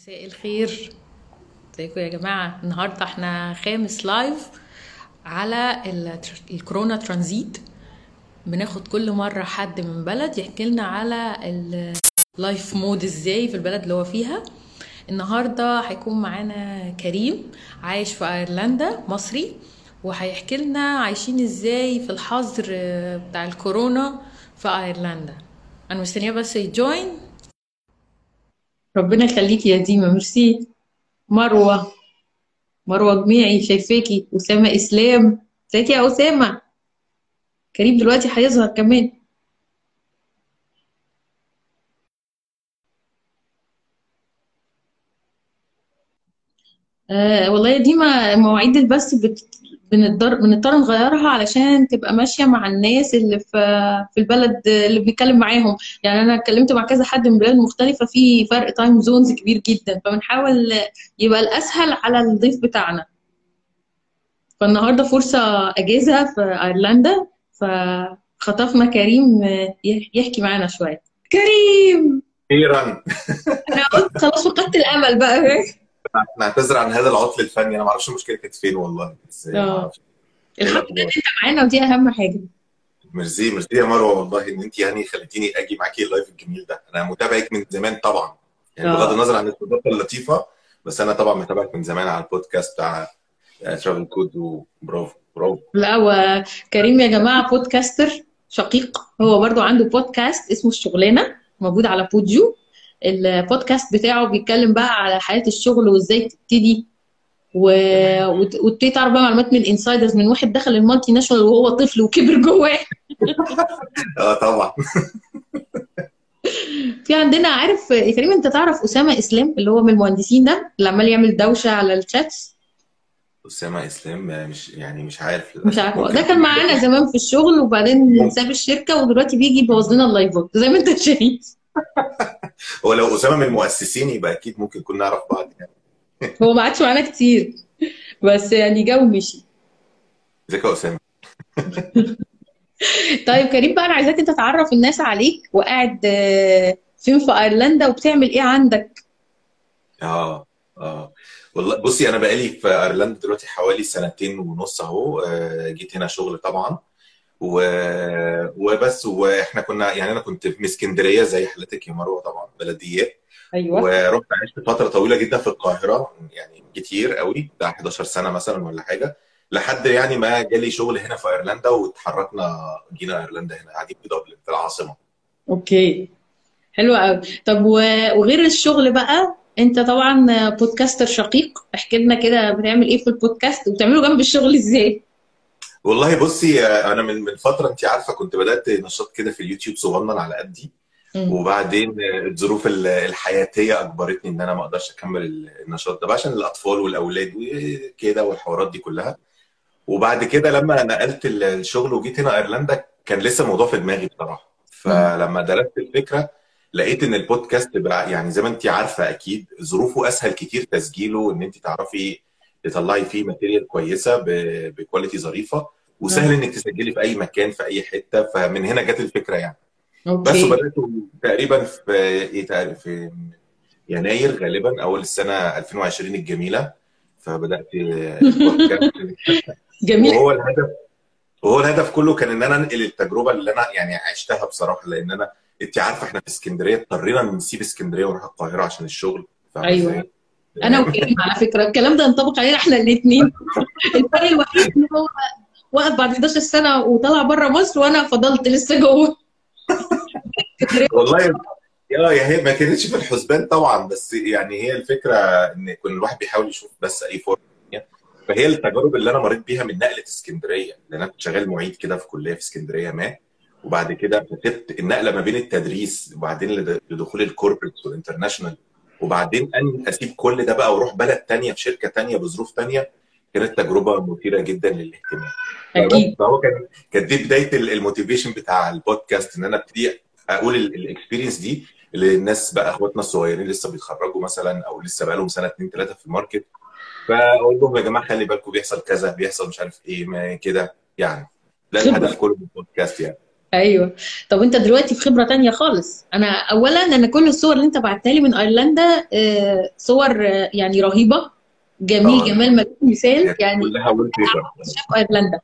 مساء الخير، ازيكم يا جماعه؟ النهارده احنا خامس لايف على الكورونا ترانزيت. بناخد كل مره حد من بلد يحكي لنا على اللايف مود ازاي في البلد اللي هو فيها. النهارده هيكون معانا كريم عايش في ايرلندا، مصري، وهيحكي لنا عايشين ازاي في الحظر بتاع الكورونا في ايرلندا. انا مستنيه بس يجوين. ربنا يخليكي يا ديما، ميرسي. مروة جميعي، شايفاكي. أثامة إسلام، ازيك يا أثامة؟ كريم دلوقتي هيظهر كمان. والله يا ديما مواعيد البث بنضطر نغيرها علشان تبقى ماشيه مع الناس اللي في البلد اللي بنتكلم معاهم. يعني انا اتكلمت مع كذا حد من بلاد مختلفه، في فرق تايم زونز كبير جدا، فبنحاول يبقى الاسهل على الضيف بتاعنا. فالنهارده فرصه اجازه في ايرلندا، فخطفنا كريم يحكي معانا شويه. كريم اخيرا انا قلت خلاص فقدت الامل بقى. انا اعتذر عن هذا العطل الفني، انا ما اعرفش المشكله كانت فين والله. الحمد لله انت معانا ودي اهم حاجه. ميرسي يا مروه، والله ان انت يعني خليتيني اجي معاكي اللايف الجميل ده. انا متابعك من زمان طبعا، يعني بغض النظر عن الاستضافه اللطيفه، بس انا طبعا متابعك من زمان على البودكاست بتاع شاون كودو. برافو. لا وكريم يا جماعه بودكاستر شقيق، هو برده عنده بودكاست اسمه الشغلانه، موجود على بوديو. البودكاست بتاعه بيتكلم بقى على حياة الشغل وازاي تبتدي وتبتدي تعرف بقى معلومات من انسايدرز، من واحد دخل المالتي ناشونال وهو طفل وكبر جواه. طبعا. في عندنا، عارف يا كريم، انت تعرف أسامة اسلام اللي هو من المهندسين ده اللي عمال يعمل دوشة على الشاتس؟ أسامة اسلام مش عارف ده كان معانا زمان في الشغل وبعدين ساب الشركة ودلوقتي بيجي يبوظ لنا اللايفات زي ما انت شايف. ولو أسامة من المؤسسين يبقى أكيد ممكن كنا نعرف بعض يعني. هو ما عادش معانا كتير بس يعني جه ومشي. ازيك يا أسامة؟ طيب كريم بقى، أنا عايزاك أنت تعرف الناس عليك، وقاعد فين في أيرلندا وبتعمل إيه عندك؟ والله بصي، أنا بقالي في أيرلندا دلوقتي حوالي 2.5 سنين أهو. جيت هنا شغل طبعًا وبس. واحنا كنا يعني انا كنت في اسكندريه زي حالتك يا مروه، طبعا بلديه. ايوه. ورحت عشت فتره طويله جدا في القاهره، يعني كتير قوي، بتاع 11 سنه مثلا ولا حاجه، لحد يعني ما جالي شغل هنا في ايرلندا واتحركنا جينا ايرلندا. هنا قاعدين في دبلن في العاصمه. اوكي، حلو قوي. طب وغير الشغل بقى، انت طبعا بودكاستر شقيق، احكي لنا كده بتعمل ايه في البودكاست وبتعمله جنب الشغل ازاي؟ والله بصي، انا من فتره انت عارفه كنت بدات نشاط كده في اليوتيوب صغنن على قدي، وبعدين الظروف الحياتيه اجبرتني ان انا ما اقدرش اكمل النشاط ده عشان الاطفال والاولاد وكده والحوارات دي كلها. وبعد كده لما نقلت الشغل وجيت هنا ايرلندا كان لسه الموضوع في دماغي بصراحه. فلما درست الفكره لقيت ان البودكاست يعني زي ما انت عارفه اكيد ظروفه اسهل كتير تسجيله، ان انت تعرفي تطلعي فيه ماتيريال كويسه بكواليتي ظريفه، وسهل انك تسجلي في اي مكان في اي حته. فمن هنا جت الفكره يعني. أوكي. بس بدات تقريبا في يناير غالبا، اول السنه 2020 الجميله، فبدات البودكاست. جميل. وهو الهدف كله كان ان انا انقل التجربه اللي انا يعني عشتها بصراحه، لان انا انت عارفه احنا في اسكندريه اضطرينا نسيب اسكندريه ونروح القاهره عشان الشغل. ايوه، انا وكريم على فكره الكلام ده ينطبق علينا احنا الاثنين. الفرق الوحيد ان هو واقف بعد 11 سنه وطلع بره مصر، وانا فضلت لسه جوه. والله هي ما كانتش في الحسبان طبعا، بس يعني هي الفكره ان كل الواحد بيحاول يشوف بس اي فرصه. فهي التجارب اللي انا مريت بيها من نقله اسكندريه، لان انا كنت شغال معيد كده في كليه في اسكندريه وبعد كده فاتت النقله ما بين التدريس وبعدين لدخول الكوربريت والانترناشونال، وبعدين ان اسيب كل ده بقى واروح بلد ثانيه في شركه ثانيه بظروف ثانيه. كانت تجربه مثيره جدا للاهتمام. اكيد. فهو كانت دي بدايه الموتيفيشن بتاع البودكاست، ان انا ابتدي اقول الاكسبيرينس دي للناس بقى، اخواتنا الصغيرين لسه بيتخرجوا مثلا او لسه بقى لهم 2 3 سنين في الماركت، فاقول لهم يا جماعه خلي بالكم بيحصل كذا، بيحصل مش عارف ايه كده يعني. ده الهدف كله من البودكاست يعني. ايوه. طب انت دلوقتي في خبره تانية خالص. اولا انا كل الصور اللي انت بعتها لي من ايرلندا صور يعني رهيبه، جميل، جمال ملوش مثال يعني. كلها شاف ايرلندا.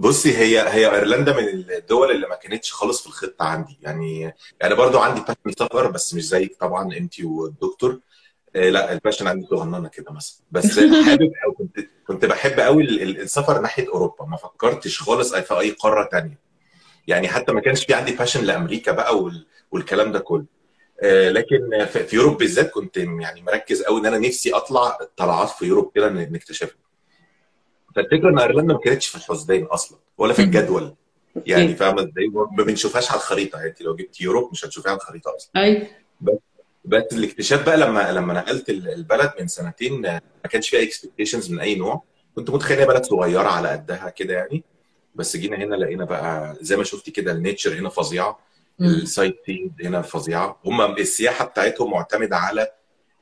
بصي هي ايرلندا من الدول اللي ما كانتش خالص في الخطه عندي يعني. انا برضو عندي باشن سفر بس مش زيك طبعا انت والدكتور. لا الباشن عندي صغننه كده مثلا، بس حابب او كنت بحب قوي السفر ناحيه اوروبا. ما فكرتش خالص في اي قاره ثانيه يعني، حتى ما كانش في عندي باشن لامريكا بقى والكلام ده كله. لكن في يوروب بالذات كنت يعني مركز قوي ان انا نفسي اطلع طلعات في يوروب كده نكتشفها. فالفكره ان ايرلندا ما كانتش في الحسبان اصلا ولا في الجدول يعني، فاهمه ازاي؟ ما بنشوفهاش على الخريطه يعني، لو جبت يوروب مش هتشوفيها على الخريطه اصلا. ايوه. بس الاكتشاف بقى لما نقلت البلد من سنتين، ما كانش فيها اكسبكتيشنز من اي نوع. كنت متخيل بلد صغيره على قدها كده يعني، بس جينا هنا لقينا بقى زي ما شفتي كده النيتشر هنا فظيعه، السايت سينج هنا فظيعه. هم السياحه بتاعتهم معتمده على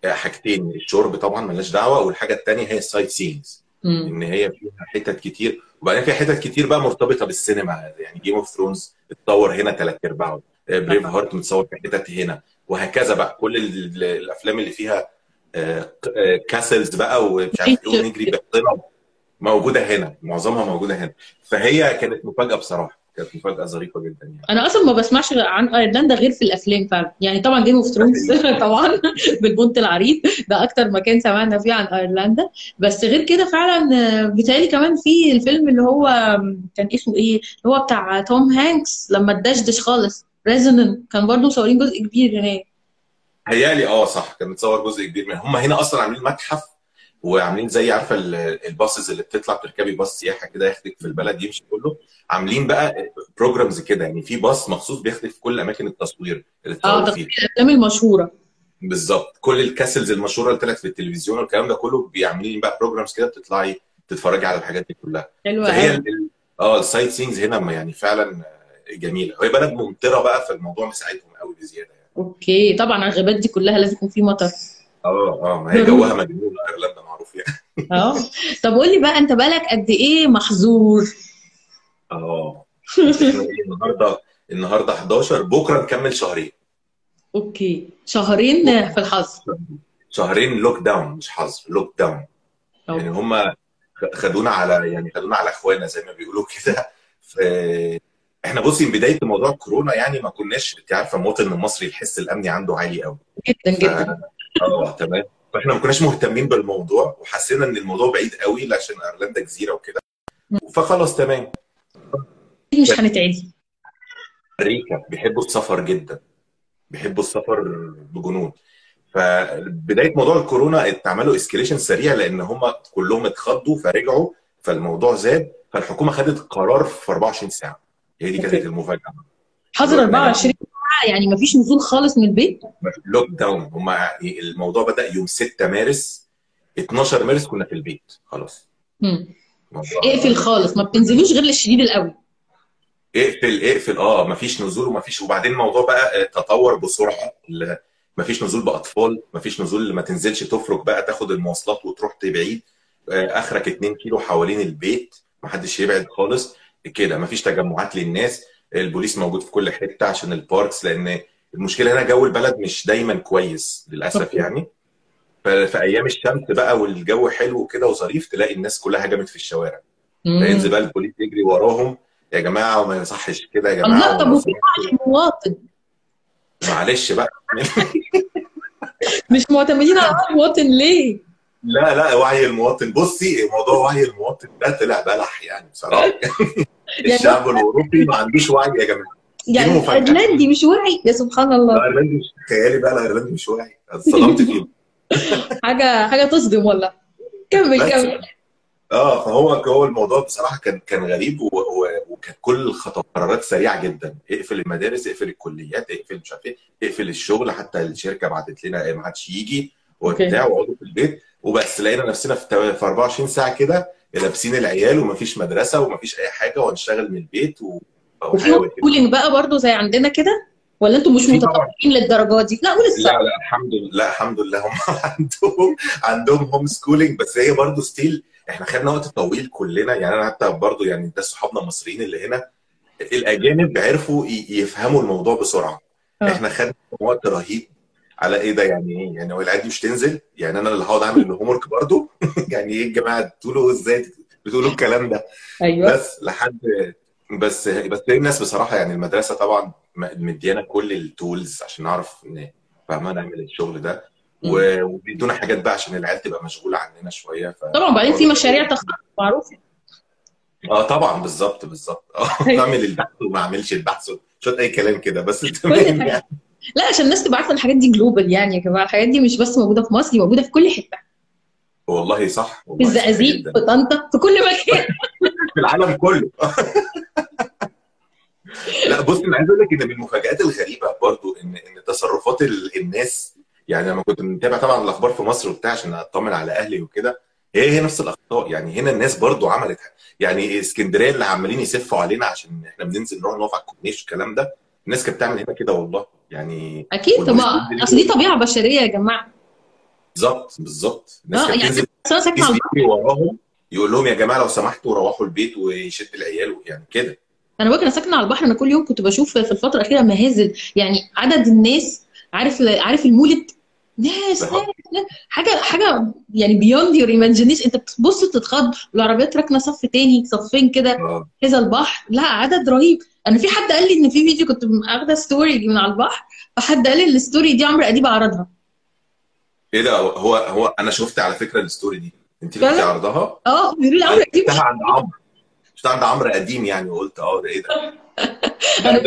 حاجتين، الشرب طبعا مالناش دعوه، والحاجه الثانيه هي السايت سينجز ان هي فيها حتت كتير. وبعدين فيها حتت كتير بقى مرتبطه بالسينما يعني، جيم اوف ثرونز اتصور هنا 3/4، بريف هارت متصور في حتت هنا، وهكذا بقى. كل الافلام اللي فيها كاسلز بقى ومش عارف ايه ونجري بحضنها موجوده هنا، معظمها موجوده هنا. فهي كانت مفاجاه بصراحه، كانت مفاجاه ظريفه جدا يعني. انا اصلا ما بسمعش عن ايرلندا غير في الافلام فعلا يعني. طبعا جيم اوف ثرونز طبعا بالبنت العريض ده اكتر مكان سمعنا فيه عن ايرلندا، بس غير كده فعلا بيتهيألي كمان في الفيلم اللي هو كان اسمه ايه، اللي هو بتاع توم هانكس لما اتدشدش خالص، ريزونن، كان برضه مصورين جزء كبير هناك. هيالي صح، كان متصور جزء كبير من هم هنا اصلا. عاملين متحف وعاملين زي عارفه الباصز اللي بتطلع تركبي باص سياحه كده ياخدك في البلد يمشي كله. عاملين بقى بروجرامز كده يعني، في باص مخصوص بياخدك في كل اماكن التصوير اللي تصوير الافلام المشهوره بالظبط، كل الكاسلز المشهوره اللي طلعت في التلفزيون والكلام ده كله. بيعملين بقى بروجرامز كده بتطلعي تتفرجي على الحاجات دي كلها. فهي السايت سينجز هنا يعني فعلا جميله. هي بلد ممطره بقى، فالموضوع مساعدهم قوي بزياده يعني. اوكي. طبعا الغابات دي كلها لازم يكون في مطر. ما هي جوها مجنون ايرلندا معروف يعني. طب قول لي بقى، انت بالك قد ايه محظور؟ النهارده 11، بكره نكمل 2 شهر. اوكي، 2 شهر في الحظر. 2 شهر لوك داون، مش حظر، لوك داون يعني. هم خدونا على يعني، خدونا على اخوانا زي ما بيقولوا كده. احنا بصي من بدايه موضوع كورونا يعني ما كناش، انت عارفه المواطن المصري الحس الامني عنده عالي قوي جدا جدا. تمام. فاحنا ما كناش مهتمين بالموضوع وحسينا ان الموضوع بعيد قوي عشان ايرلندا جزيره وكده، فخلاص تمام مش هنتعدي. امريكا بيحبوا السفر جدا، بيحبوا السفر بجنون. فبدايه موضوع الكورونا اتعملوا اسكليشن سريع لان هم كلهم اتخضوا فرجعوا، فالموضوع زاد، فالحكومه خدت قرار في 24 ساعه. هي دي كانت المفاجاه. حظر 24 ساعه يعني، مفيش نزول خالص من البيت، لوك داون. هم الموضوع بدا يوم 6 مارس، 12 مارس كنا في البيت خلاص. اقفل خالص، ما بتنزلوش غير للشديد القوي. اقفل. مفيش نزول ومفيش. وبعدين الموضوع بقى تطور بسرعه، مفيش نزول باطفال، مفيش نزول، ما تنزلش تفرج بقى، تاخد المواصلات وتروح تبعيد، اخرك 2 كيلو حوالين البيت، محدش يبعد خالص كده، مفيش تجمعات للناس، البوليس موجود في كل حته عشان الباركس، لان المشكله هنا جو البلد مش دايما كويس للاسف يعني. ففي ايام الشمس بقى والجو حلو كده وظريف، تلاقي الناس كلها جمت في الشوارع، ينزل بقى البوليس يجري وراهم، يا جماعه وما يصحش كده يا جماعه. الله، طب وفي المواطن معلش بقى مش معتمدين على المواطن ليه؟ لا وعي المواطن. بصي موضوع وعي المواطن ده طلع بلح يعني بصراحه الشعب الاوروبي ما عندوش وعي يا جماعه يعني. الايرلندي مش واعي، يا سبحان الله. الايرلندي مش، تخيلي بقى الايرلندي مش واعي، اتصدمت فيه حاجه تصدم والله. كمل. فهو الموضوع بصراحه كان غريب، وكان كل القرارات سريعه جدا، اقفل المدارس، اقفل الكليات، اقفل مش عارف ايه، اقفل الشغل، حتى الشركه بعتت لنا ما حدش يجي وبتاع، وقعدوا في البيت وبس. لقينا نفسنا في 24 ساعه كده لابسين العيال، ومفيش مدرسه ومفيش اي حاجه، وهنشتغل من البيت. وفي كولينج بقى برضه زي عندنا كده، ولا انتم مش متطورين للدرجه دي؟ لا ولسه. لا الحمد لله، هم عندهم هوم سكولينج، بس هي برضه ستيل احنا خدنا وقت طويل كلنا يعني. انا حتى برضو يعني ده صحابنا المصريين اللي هنا الاجانب عرفوا يفهموا الموضوع بسرعه. احنا خدنا وقت رهيب على ايه ده يعني ايه يعني هو العادي مش تنزل يعني انا اللي هقعد اعمل الهوم ورك برضه يعني ايه الجماعه بتقولوا ازاي بتقولوا الكلام ده؟ ايوه بس لحد بس الناس بصراحه يعني المدرسه طبعا مديانا كل التولز عشان نعرف فاهمه نعمل الشغل ده وبيدونا حاجات بقى عشان العيال تبقى مشغوله عننا شويه. طبعا بعدين في مشاريع تخصص معروفه طبعا بالظبط بالظبط تعمل البحث وما اعملش البحث شويه اي كلام كده بس تمام يعني. لا عشان الناس تبقى عارفه الحاجات دي جلوبال يعني يا جماعه. الحاجات دي مش بس موجوده في مصر، موجوده في كل حته والله. صح والله، في الزقازيق في طنطا في كل مكان في العالم كله لا بص انا عايز اقول لك ان من المفاجات الغريبه برضو ان تصرفات الناس يعني لما كنت متابع طبعا الاخبار في مصر وبتاع عشان اطمن على اهلي وكده، هي نفس الاخطاء يعني. هنا الناس برضو عملت يعني اسكندريه اللي عمالين يسفوا علينا عشان احنا بننزل نروح نقف على الكورنيش الكلام ده، الناس كانت بتعمل هنا كده والله يعني. اكيد طبعا اصل دي طبيعه بشريه يا جماعه. بالظبط بالظبط. الناس كانت بتنزل يعني وراهم يقول لهم يا جماعه لو سمحتوا روحوا البيت ويشد العيال يعني كده. انا وانا ساكنه على البحر انا كل يوم كنت بشوف في الفتره الاخيره مهازل يعني عدد الناس. عارف المولد ناس حاجه يعني بيوند يور ايماجينيشن. انت بتبص تتخض والعربيات راكنه صف تاني صفين كده كذا البحر. لا عدد رهيب. انا في حد قال لي ان في فيديو كنت اخده ستوري من على البحر، فحد قال لي الستوري دي عمرو اديب عرضها. ايه ده؟ هو انا شفت على فكره الستوري دي انت اللي بتعرضها؟ بيقولوا لي عمرو اديب شفتها عند عمرو قديم يعني، وقلت ده ايه ده؟ انا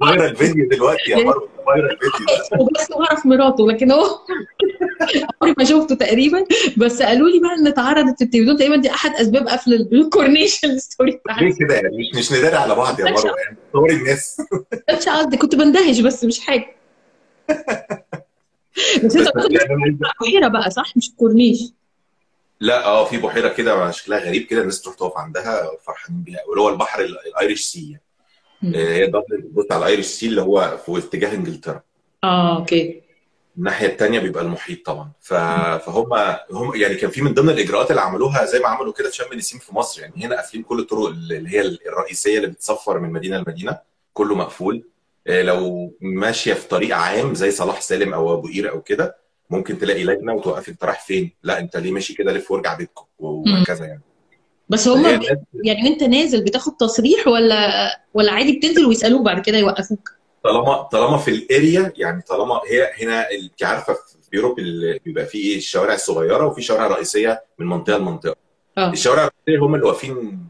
فايرال فيديو دلوقتي يا مروه، فايرال فيديو. وبس اعرف مراته لكن هو عمري ما شفته تقريبا. بس قالوا لي بقى ان اتعرضت في التلفزيون تقريبا، دي احد اسباب قفل الكورنيش الستوري بتاعتي. ليه كده يعني؟ مش نداري على بعض يا مروه يعني، صوري الناس. مش قصدي، كنت بندهش بس مش حاجه. بس انت بحيره بقى صح مش الكورنيش؟ لا في بحيره كده شكلها غريب كده، الناس تروح تقف عندها فرحانين بيها، اللي هو البحر الايريش سي. هي دبلن بتبص على الايريش سي اللي هو في اتجاه انجلترا. اوكي. الناحيه الثانيه بيبقى المحيط طبعا. فهم يعني كان في من ضمن الاجراءات اللي عملوها زي ما عملوا كده في شم النسيم في مصر يعني. هنا قافلين كل الطرق اللي هي الرئيسيه اللي بتسفر من مدينه لمدينه، كله مقفول. لو ماشيه في طريق عام زي صلاح سالم او ابو قير او كده ممكن تلاقي لجنه وتوقفك انت رايح فين، لا انت ليه ماشي كده، لف وارجع بيتكم وهكذا يعني. بس هم يعني انت نازل بتاخد تصريح ولا عادي بتنزل ويسالوك بعد كده يوقفوك؟ طالما في الاريا يعني، طالما هي هنا انت عارفه في اوروبا بيبقى في الشوارع الصغيره وفي شوارع رئيسيه من منطقه لمنطقه. الشوارع الرئيسيه هم اللي واقفين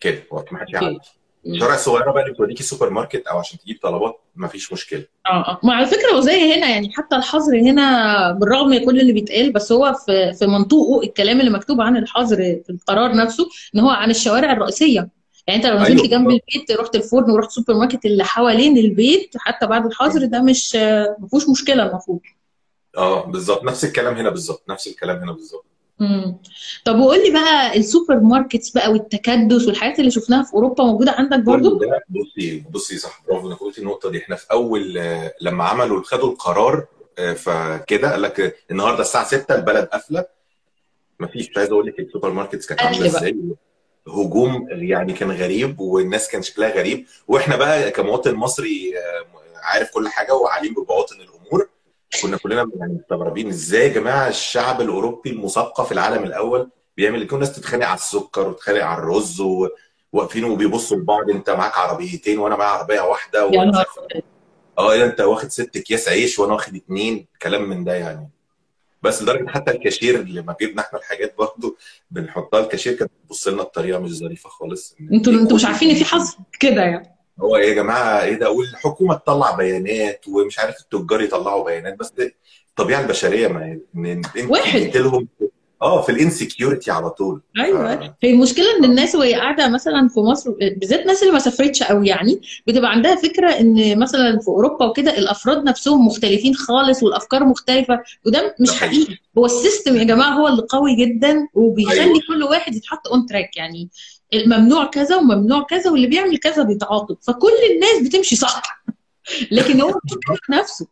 كده، ما حدش يعدي. الشوارع الصغيره بقى اللي بتوديكي السوبر ماركت او عشان تجيب طلبات ما فيش مشكله. ما على فكره وزي هنا يعني، حتى الحظر هنا بالرغم من كل اللي بيتقال بس هو في منطوقه الكلام اللي مكتوب عن الحظر في القرار نفسه ان هو عن الشوارع الرئيسيه يعني. انت لو نزلت جنب البيت رحت الفرن ورحت السوبر ماركت اللي حوالين البيت حتى بعد الحظر ده مش ما فيهوش مشكله المفروض. بالظبط نفس الكلام هنا بالظبط، نفس الكلام هنا بالظبط. طب وقول لي بقى السوبر ماركتس بقى والتكدس والحاجات اللي شفناها في اوروبا موجوده عندك برضو؟ بصي صح، برافو انك قلتي النقطه دي. احنا في اول لما عملوا خدوا القرار فكده قال لك النهارده الساعه 6 البلد قافله مفيش. عايز اقول لك السوبر ماركتس كانت عامله ازاي، هجوم يعني كان غريب والناس كان شكلها غريب. واحنا بقى كمواطن مصري عارف كل حاجه وعليم ببواطن الامور كنا كلنا يعني مستغربين ازاي يا جماعه الشعب الاوروبي المثقف في العالم الاول بيعمل كده. الناس تتخانق على السكر وتتخانق على الرز وواقفين وبيبصوا لبعض، انت معاك عربيتين وانا معايا عربيه واحده انت واخد 6 اكياس عيش وانا واخد 2 كلام من ده يعني. بس لدرجه حتى الكاشير لما جبنا احنا الحاجات برضه بنحطها الكاشير كانت بتبص لنا بطريقه مش ظريفه خالص. انتوا مش عارفين ان في حظر كده يعني. هو يا جماعه ايه ده؟ والحكومه تطلع بيانات ومش عارف التجار يطلعوا بيانات، بس الطبيعه البشريه ما انتلهم في الانسكيورتي على طول. ايوه هي المشكله ان الناس وهي قاعده مثلا في مصر بالذات الناس اللي ما سافرتش قوي يعني بتبقى عندها فكره ان مثلا في اوروبا وكده الافراد نفسهم مختلفين خالص والافكار مختلفه، وده مش حقيقي. هو السيستم يا جماعه هو اللي قوي جدا وبيخلي كل واحد يتحط اون تراك يعني. ممنوع كذا وممنوع كذا واللي بيعمل كذا بيتعاقب، فكل الناس بتمشي صح لكن هو مش نفسه.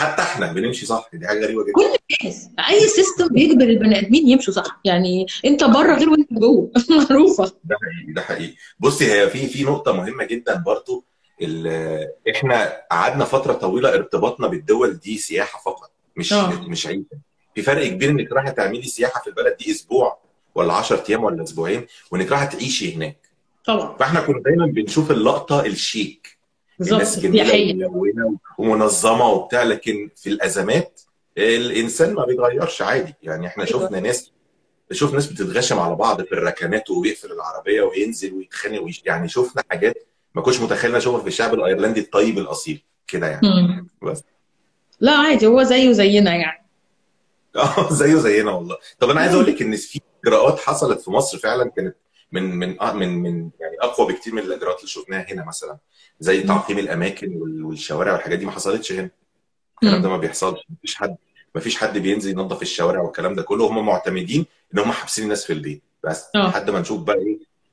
حتى احنا بنمشي صح. دي حاجه غريبه جدا. كل الناس اي سيستم بيجبر البني ادمين يمشوا صح، يعني انت بره غير وانت جوه. معروفه. ده حقيقي ده حقيقي. بصي هي في نقطه مهمه جدا برضو، احنا قعدنا فتره طويله ارتباطنا بالدول دي سياحه فقط، مش عيشه. في فرق كبير انك راح تعملي سياحه في البلد دي اسبوع ولا 10 ايام ولا اسبوعين، وانك راح تعيشي هناك طبعا. فاحنا كنا دايما بنشوف اللقطه الشيك، الناس جميله وملونه ومنظمه وبتاع، لكن في الازمات الانسان ما بيتغيرش عادي. يعني احنا شفنا ناس، شوف ناس بتتغشم على بعض في الركنات وبيقفل العربيه وينزل ويتخانق، يعني شفنا حاجات ما كنتش متخيل اشوفها في الشعب الايرلندي الطيب الاصيل كده يعني. بس لا عادي، هو زيه زينا يعني. زيه زينا والله. طب انا عايز اقول لك ان في اجراءات حصلت في مصر فعلا كانت من من من من يعني اقوى بكتير من الاجراءات اللي شفناها هنا، مثلا زي تعقيم الاماكن والشوارع والحاجات دي ما حصلتش هنا. الكلام ده ما بيحصلش، مفيش حد بينزل ينظف الشوارع والكلام ده كله. هم معتمدين ان هم حابسين الناس في البيت بس لحد ما نشوف بقى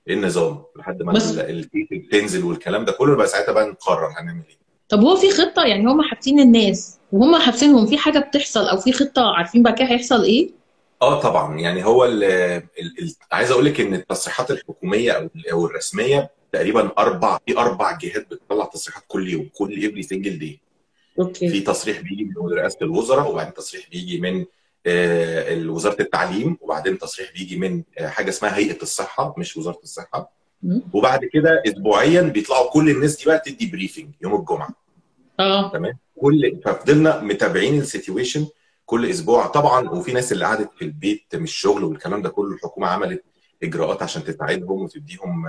ايه النظام، لحد ما الكيت تنزل والكلام ده كله، بقى ساعتها بقى نقرر هنعمل ايه. طب هو في خطه يعني، هم حابسين الناس وهم حابسينهم، في حاجه بتحصل او في خطه عارفين بقى هيحصل ايه؟ طبعا يعني هو عايز اقول لك ان التصريحات الحكوميه او الرسميه تقريبا اربع جهات بتطلع تصريحات كل يوم، كل قبل سنجل دي. اوكي. في تصريح بيجي من رئاسه الوزراء، وبعدين تصريح بيجي من وزاره التعليم، وبعدين تصريح بيجي من حاجه اسمها هيئه الصحه مش وزاره الصحه. وبعد كده اسبوعيا بيطلعوا كل الناس دي بقى تدي بريفنج يوم الجمعه. تمام. ففضلنا متابعين السيتويشن كل اسبوع طبعا. وفي ناس اللي قعدت في البيت من الشغل والكلام ده كله، الحكومه عملت اجراءات عشان تساعدهم وتديهم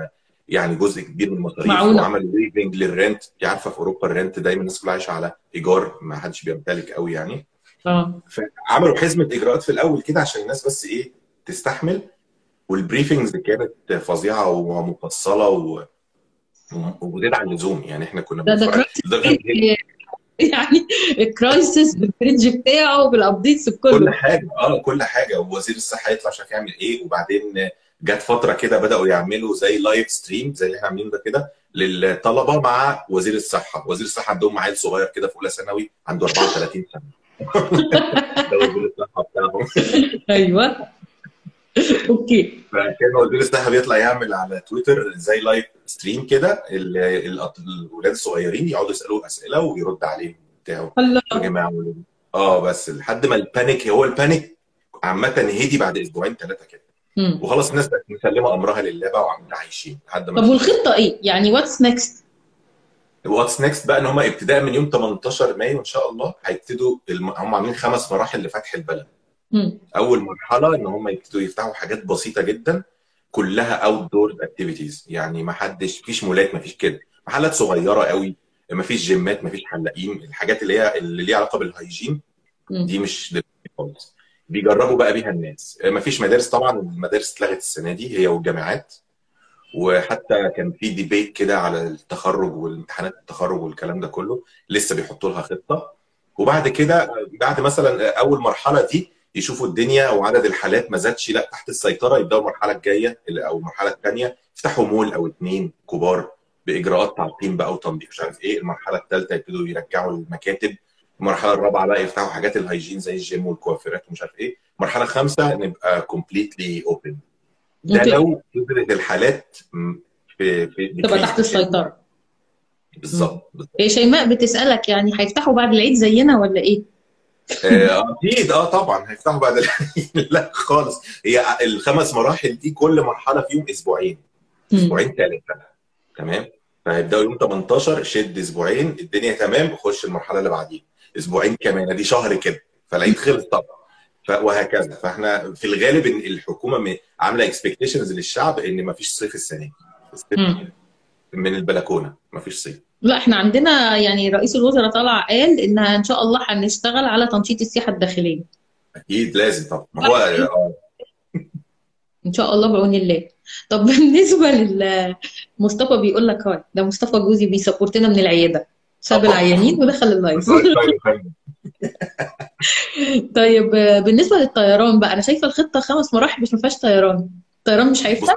يعني جزء كبير من المصاريف، وعملوا ويفنج للرنت. عارفه في اوروبا الرنت دايما الناس كلها عايشه على ايجار، ما حدش بيمتلك قوي يعني. فعملوا حزمه اجراءات في الاول كده عشان الناس بس ايه تستحمل. والبريفنجز كانت فظيعه ومفصله وغير عن اللزوم يعني. احنا كنا يعني الكرايسيس بالبريدج بتاعه وبالابديتس بكله، كل حاجه. كل حاجه. ووزير الصحه يطلع مش عارف يعمل ايه. وبعدين جت فتره كده بداوا يعملوا زي لايف ستريم زي اللي احنا عاملينه ده كده للطلبه مع وزير الصحه. وزير الصحه عندهم عيل صغير كده في اولى ثانوي عنده 34 سنه. ده وزير الصحه بتاعهم. ايوه اوكي. فكان وزير الصحه بيطلع يعمل على تويتر زي لايف ستريم كده، الاولاد الصغيرين يقعدوا يسالوا اسئله ويرد عليهم بتاعه يا جماعه. بس لحد ما البانيك، هو البانيك عامه هدي بعد اسبوعين ثلاثه كده، وخلاص الناس بقت مسلمه امرها لله بقى وعم عايشين لحد ما. طب والخطه ايه يعني؟ واتس نيكست بقى ان هم ابتداء من يوم 18 مايو ان شاء الله هيبتدوا هم عاملين 5 مراحل لفتح البلد. اول مرحله ان هم يبتدوا يفتحوا حاجات بسيطه جدا كلها اوت دور اكتيفيتيز، يعني مفيش مولات، مفيش كده، محلات صغيره قوي، مفيش جيمات، مفيش حلاقين، الحاجات اللي هي اللي ليها علاقه بالهايجين دي مش خالص. بيجربوا بقى بيها الناس. مفيش مدارس طبعا، المدارس اتلغت السنه دي هي والجامعات، وحتى كان في ديبيت كده على التخرج والامتحانات التخرج والكلام ده كله، لسه بيحطوا لها خطه. وبعد كده بعد مثلا اول مرحله دي يشوفوا الدنيا وعدد الحالات ما زادش لا تحت السيطره، يبداوا المرحله الجايه او المرحله الثانيه يفتحوا مول او 2 كبار باجراءات تعقيم بقى وتنظيف مش عارف ايه. المرحله الثالثه يبتدوا يرجعوا المكاتب. المرحله الرابعه بقى يفتحوا حاجات الهايجين زي الجيم والكوافيرات ومش عارف ايه. المرحله الخامسه نبقى كومبليتلي اوبن. ده لو قدرت الحالات تبقى تحت السيطره. بالظبط. ايه شيماء بتسالك يعني هيفتحوا بعد العيد زينا ولا ايه؟ اكيد. طبعا هيفتحوا بعد لا خالص. هي 5 مراحل دي كل مرحله فيهم اسبوعين 3 تمام. فهيبداوا يوم 18 شد اسبوعين الدنيا تمام، خش المرحله اللي بعديها اسبوعين كمان، ادي شهر كده، فالعيد خلص طبعا. وهكذا. فاحنا في الغالب ان الحكومه عامله اكسبكتيشنز للشعب ان مفيش صيف السنه دي. من البلكونه مفيش صيف. لا احنا عندنا يعني رئيس الوزراء طلع قال انها ان شاء الله هنشتغل على تنشيط السياحه الداخليه. اكيد لازم طبعا. ما هو ان شاء الله بعون الله. طب بالنسبه لمصطفى بيقول لك هاي، ده مصطفى جوزي بيسبورتنا من العياده، ساب العيانين ودخل اللايف. طيب بالنسبه للطيران بقى، انا شايفه الخطه 5 مراحل مش ما فيهاش طيران. الطيران مش هيفتح،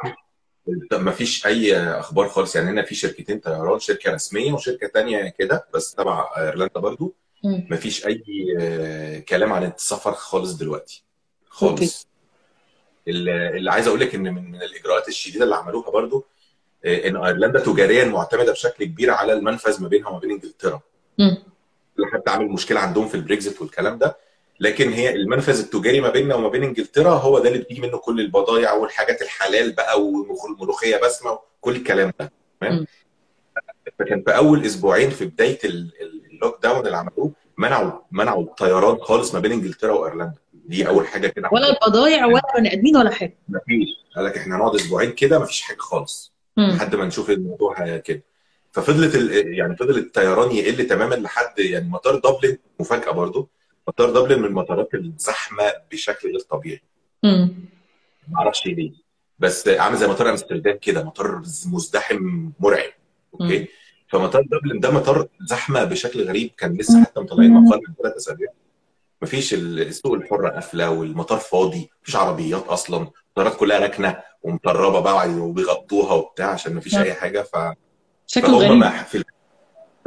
ما فيش اي اخبار خالص يعني. هنا في شركتين طيران، شركه رسميه وشركه تانية كده بس تبع ايرلندا برضو، مفيش اي كلام عن السفر خالص دلوقتي خالص. اللي عايز اقول لك ان من الاجراءات الشديده اللي عملوها برضو ان ايرلندا تجاريا معتمده بشكل كبير على المنفذ ما بينها وما بين انجلترا. حتى عامل مشكله عندهم في البريكزيت والكلام ده، لكن هي المنفذ التجاري ما بيننا وما بين انجلترا هو ده اللي بيجي منه كل البضايع والحاجات الحلال بقى والملوخيه بسمه وكل الكلام ده. تمام. فكان في اول اسبوعين في بدايه اللوك داون اللي عملوه منعوا الطيران خالص ما بين انجلترا وايرلندا. دي اول حاجه كده، ولا البضايع ولا بني ادمين ولا حاجه، مفيش. قال لك احنا هنقعد اسبوعين كده مفيش حاجه خالص لحد ما نشوف الموضوع كده. ففضلت يعني فضل الطيران يقل تماما لحد يعني مطار دبلن، مفاجاه برضو، مطار دبلن من المطارات الزحمه بشكل غير طبيعي. ما اعرفش ليه، بس عامل زي مطار امستردام كده، مطار مزدحم مرعب. اوكي. فمطار دبلن ده مطار زحمه بشكل غريب، كان لسه حتى مطلعين مقال من 3 اسابيع. مفيش، السوق الحره قافله والمطار فاضي، مفيش عربيات اصلا، الطيارات كلها راكنه ومطربه بقى وبيغطوها وبتاع عشان مفيش اي حاجه. شكل غريب. في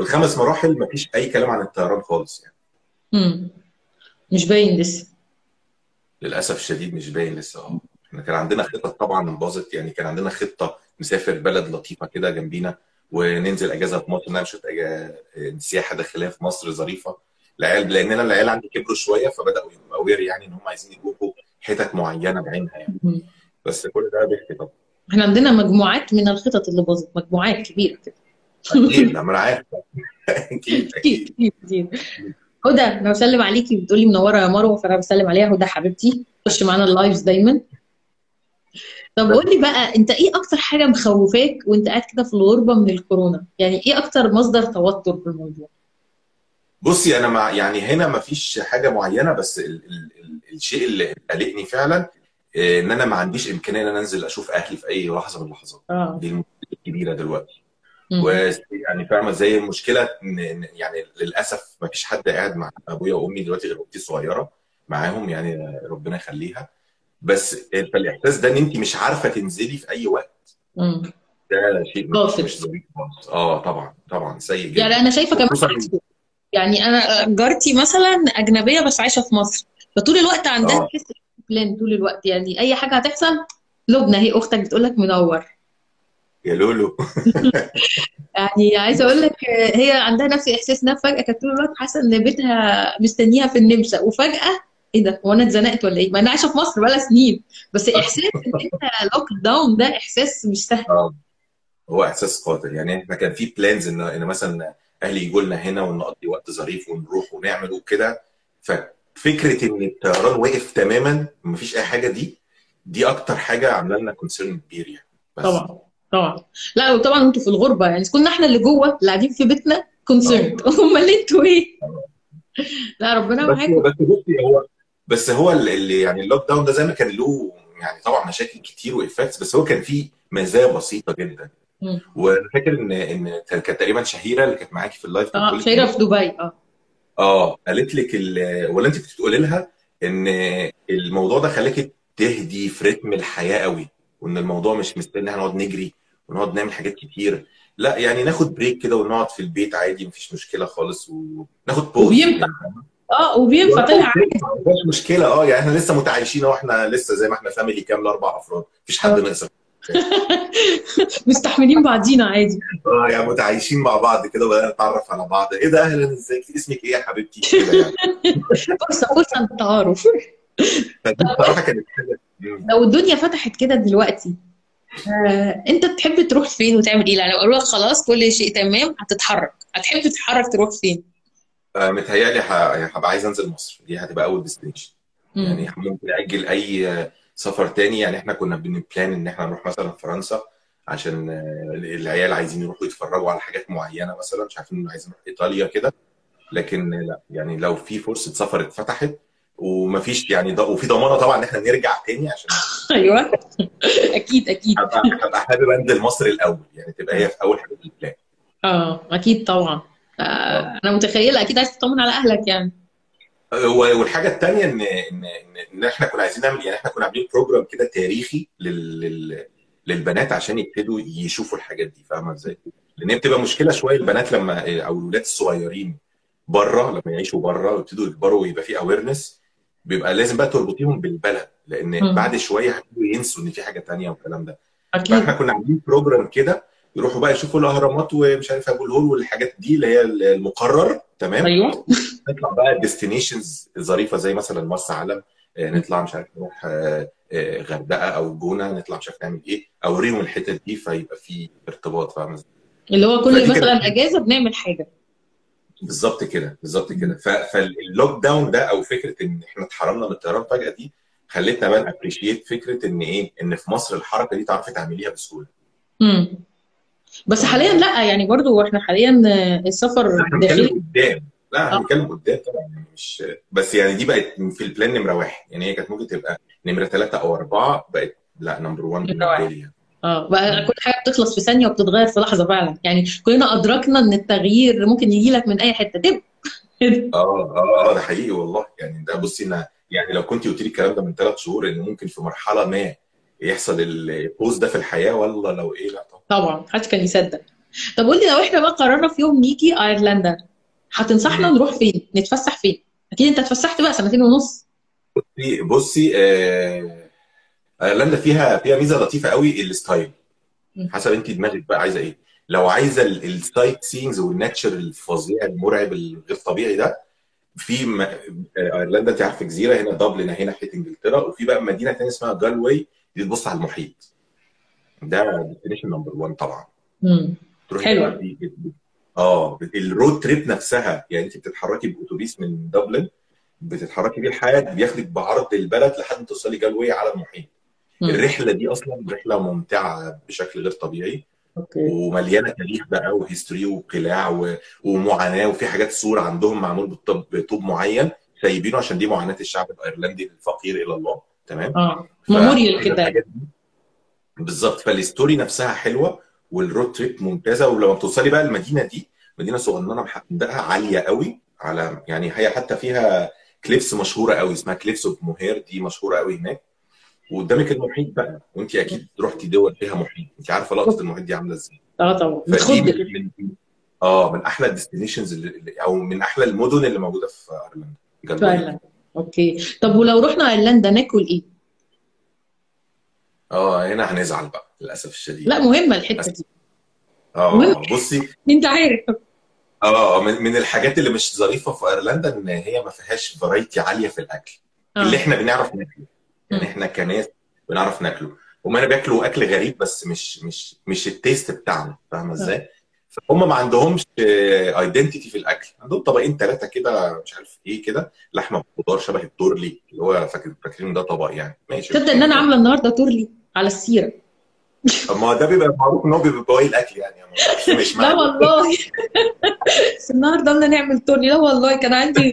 الخمس مراحل مفيش اي كلام عن الطيران خالص يعني. مش باين لسه للاسف الشديد، مش باين لسه. احنا كان عندنا خطه طبعا باظت يعني، كان عندنا خطه نسافر بلد لطيفه كده جنبينا وننزل اجازه في مصر، نعمل سياحه داخليه في مصر ظريفه العيال، لان انا العيال عندي كبروا شويه فبداوا يبقوا اوير يعني ان هم عايزين يروحوا حتت معينه بعينها يعني. بس كل ده بيحكي طبعا. احنا عندنا مجموعات من الخطط اللي باظت، مجموعات كبيره كده. اكيد انا عارف. اكيد. هدى انا بسلم عليكي، بتقولي منوره يا مروه، فانا بسلم عليها. هدى حبيبتي خش معانا اللايفز دايما. طب قولي بقى، انت ايه اكتر حاجه مخوفاك وانت قاعد كده في الغربه من الكورونا؟ يعني ايه اكتر مصدر توتر بالموضوع؟ بصي انا يعني هنا مفيش حاجه معينه، بس الشيء اللي قلقني فعلا ان انا ما عنديش امكانيه ان انا انزل اشوف اهلي في اي لحظه من اللحظات. دي المشكله الكبيره دلوقتي. ويعني فاهمه زي المشكله يعني للاسف ما فيش حد قاعد مع ابويا وامي دلوقتي غير اختي الصغيره معاهم يعني ربنا يخليها. بس فالاحساس ده ان انت مش عارفه تنزلي في اي وقت ده شيء مش ظريف خالص. طبعا سيء جدا. يعني انا شايفه كمان يعني انا جارتي مثلا اجنبيه بس عايشه في مصر، فطول الوقت عندها تحس بلان طول الوقت، يعني اي حاجه هتحصل لبنى هي اختك بتقول لك منور يا لولو. يعني عايزه اقول لك هي عندها نفس الاحساس ده. فجاه كانت طول الوقت حاسه ان بيتها مستنيها في النمسا، وفجاه ايه ده، وانا اتزنقت ولا ايه؟ ما انا عايشه في مصر بقى سنين، بس احساس ان انت لوك داون ده احساس مش سهل. هو احساس قاتل يعني. احنا كان في بلانز ان مثلا اهلي يجوا لنا هنا ونقضي وقت ظريف ونروح ونعمل وكده. ففكره ان الطيران واقف تماما مفيش اي حاجه، دي اكتر حاجه عامله لنا كونسيرن كبير يعني. بس طبعا لا، وطبعا انتوا في الغربه يعني كنا احنا اللي جوه اللي قاعدين في بيتنا كونسيرن، امال انتوا ايه؟ لا ربنا معاكم. بس بصي هو اللي يعني اللوك داون ده زي ما كان له يعني طبعا مشاكل كتير وايفكتس، بس هو كان فيه مزايا بسيطه جدا. وانا فاكر ان كانت تقريبا شهيره اللي كانت معاكي في اللايف، شهيره في دبي. قالت لك ولا انت كنت بتقولي لها ان الموضوع ده خلاكي تهدي في رتم الحياه قوي، وان الموضوع مش مستني هنقعد نجري ونقعد نعمل حاجات كتير، لا يعني ناخد بريك كده ونقعد في البيت عادي مفيش مشكله خالص، وناخد بوز وبينفع. وبينفع طلع عادي مفيش مشكله. يعني احنا لسه متعايشين واحنا لسه زي ما احنا فاميلي كامله 4 افراد، مفيش حد ناقص. مستحملين بعضينا عادي. يعني متعايشين مع بعض كده، وبدأنا نتعرف على بعض. ايه ده، اهلا ازيك، اسمك ايه يا حبيبتي كده يعني. فرصه للتعارف. بصراحه كانت حاجه. لو الدنيا فتحت كده دلوقتي انت تحب تروح فين وتعمل ايه؟ يعني لو قالوا لك خلاص كل شيء تمام هتتحرك، هتحب تتحرك تروح فين؟ متهيألي هبقى عايز انزل مصر، دي هتبقى اول ديستنيشن. يعني ممكن اجل اي سفر تاني. يعني احنا كنا بنبلان ان احنا نروح مثلا فرنسا عشان العيال عايزين يروحوا يتفرجوا على حاجات معينه، مثلا مش عارفين عايزين نروح ايطاليا كده. لكن لا يعني لو في فرصه سفر اتفتحت ومفيش يعني وفي ضمانه طبعا ان احنا نرجع تاني عشان ايوه اكيد هبقى حابب انزل مصر الاول، يعني تبقى هي في اول حاجه في البلان. اكيد طبعا. انا متخيله اكيد عايز تطمن على اهلك يعني. والحاجه الثانيه ان احنا كنا عايزين نعمل، يعني احنا كنا عاملين بروجرام كده تاريخي للبنات عشان يبتدوا يشوفوا الحاجات دي، فاهمه ازاي؟ لان هي بتبقى مشكله شويه البنات لما او الولاد الصغيرين بره لما يعيشوا بره ويبتدوا يكبروا ويبقى في اويرنس بيبقى لازم بقى تربطيهم بالبلد لان بعد شويه هيبقوا ينسوا ان في حاجه تانية والكلام ده. احنا كنا عاملين بروجرام كده يروحوا بقى يشوفوا الاهرامات ومش عارف ابو الهول والحاجات دي اللي هي المقرر تمام. ايوه نطلع بقى ديستنيشنز ظريفه زي مثلا مرسى علم، نطلع مش عارف نروح غردقه او الجونه، نطلع مش عارف نعمل ايه، اوريهم الحتت دي فيبقى في ارتباط فاهم اللي هو كل مثلا اجازه بنعمل حاجه. بالظبط كده بالظبط كده. فاللوك داون ده او فكره ان احنا اتحرمنا من الطيران فجاه دي خلتنا بقى ابريشيت فكره ان ايه ان في مصر الحركه دي تعرفي تعمليها بسهوله. بس حاليا لا يعني برضو احنا حاليا السفر داخلي قدام. لا هنتكلم قدام طبعا مش بس يعني دي بقت في البلان نمره واحد يعني هي كانت ممكن تبقى نمره 3 أو 4 بقت لا نمبر 1 بالنسبه لي. بقى كل حاجه بتخلص في ثانيه وبتتغير في لحظه فعلا يعني كلنا ادركنا ان التغيير ممكن يجي لك من اي حته تب ده حقيقي والله يعني ده بصي انا يعني لو كنت قلت لي الكلام ده من 3 شهور ان ممكن في مرحله ما يحصل البوز ده في الحياه والله لو ايه لا طبعا حد كان يصدق. طب قول لي لو احنا بقى قررنا في يوم نيجي ايرلندا هتنصحنا نروح فين نتفسح فين؟ اكيد انت اتفسحت بقى 2.5 سنين. بصي ايرلندا فيها ميزه لطيفه قوي الستايل حسب انت دماغك بقى عايزه ايه. لو عايزه السايت سينجز والناتشر الفظيع المرعب الغير طبيعي ده في ايرلندا انت عارفه جزيره هنا دبلن هنا حته انجلترا وفي بقى مدينه ثانيه اسمها جالووي دي تبص على المحيط ده ديستنيشن نمبر 1 طبعا. حلوه الرود تريب نفسها يعني انت بتتحركي باوتوبيس من دبلن بتتحركي بيه الحياه بياخدك بعرض البلد لحد ما توصلي جالووي على المحيط. الرحله دي اصلا رحله ممتعه بشكل غير طبيعي ومليانه تاريخ بقى وهيستوري وقلاع ومعاناه وفي حاجات صور عندهم معمول بطوب معين سايبينه عشان دي معاناه الشعب الايرلندي الفقير الى الله تمام. ميموريال كده بالظبط. فالستوري نفسها حلوه والرود تريب ممتازه. ولما بتوصلي بقى المدينه دي مدينه صغننه محدقه عاليه قوي على يعني هي حتى فيها كليفس مشهوره قوي اسمها كليفس موهر دي مشهوره قوي هناك وقدامك المحيط بقى وانت اكيد رحتي دول فيها محيط انت عارفه لقطه المحيط دي عامله ازاي. طبعا من احلى الديستنيشنز او من احلى المدن اللي موجوده في ايرلندا فعلا. اوكي طب ولو رحنا ايرلندا ناكل ايه؟ هنا هنزعل بقى للاسف الشديد. لا مهمه الحته دي بصي انت عارف من الحاجات اللي مش ظريفه في ايرلندا ان هي ما فيهاش فرايتي عاليه في الاكل اللي احنا بنعرف ناكله يعني احنا كناس بنعرف ناكله وما انا باكله اكل غريب بس مش التيست بتاعنا فاهمه ازاي. فهم ما عندهمش ايدنتيتي في الاكل عندهم طبقين 3 كده مش عارف ايه كده لحمه وخضار شبه التورلي اللي هو فاكرين ده طبق يعني ماشي. تصدق ان انا عامله النهارده تورلي على السيره؟ ما ده بيبقى معروف ان هو بيبقى بواقي الاكل يعني مش لا والله النهارده بدنا نعمل تورلي. لا والله كان عندي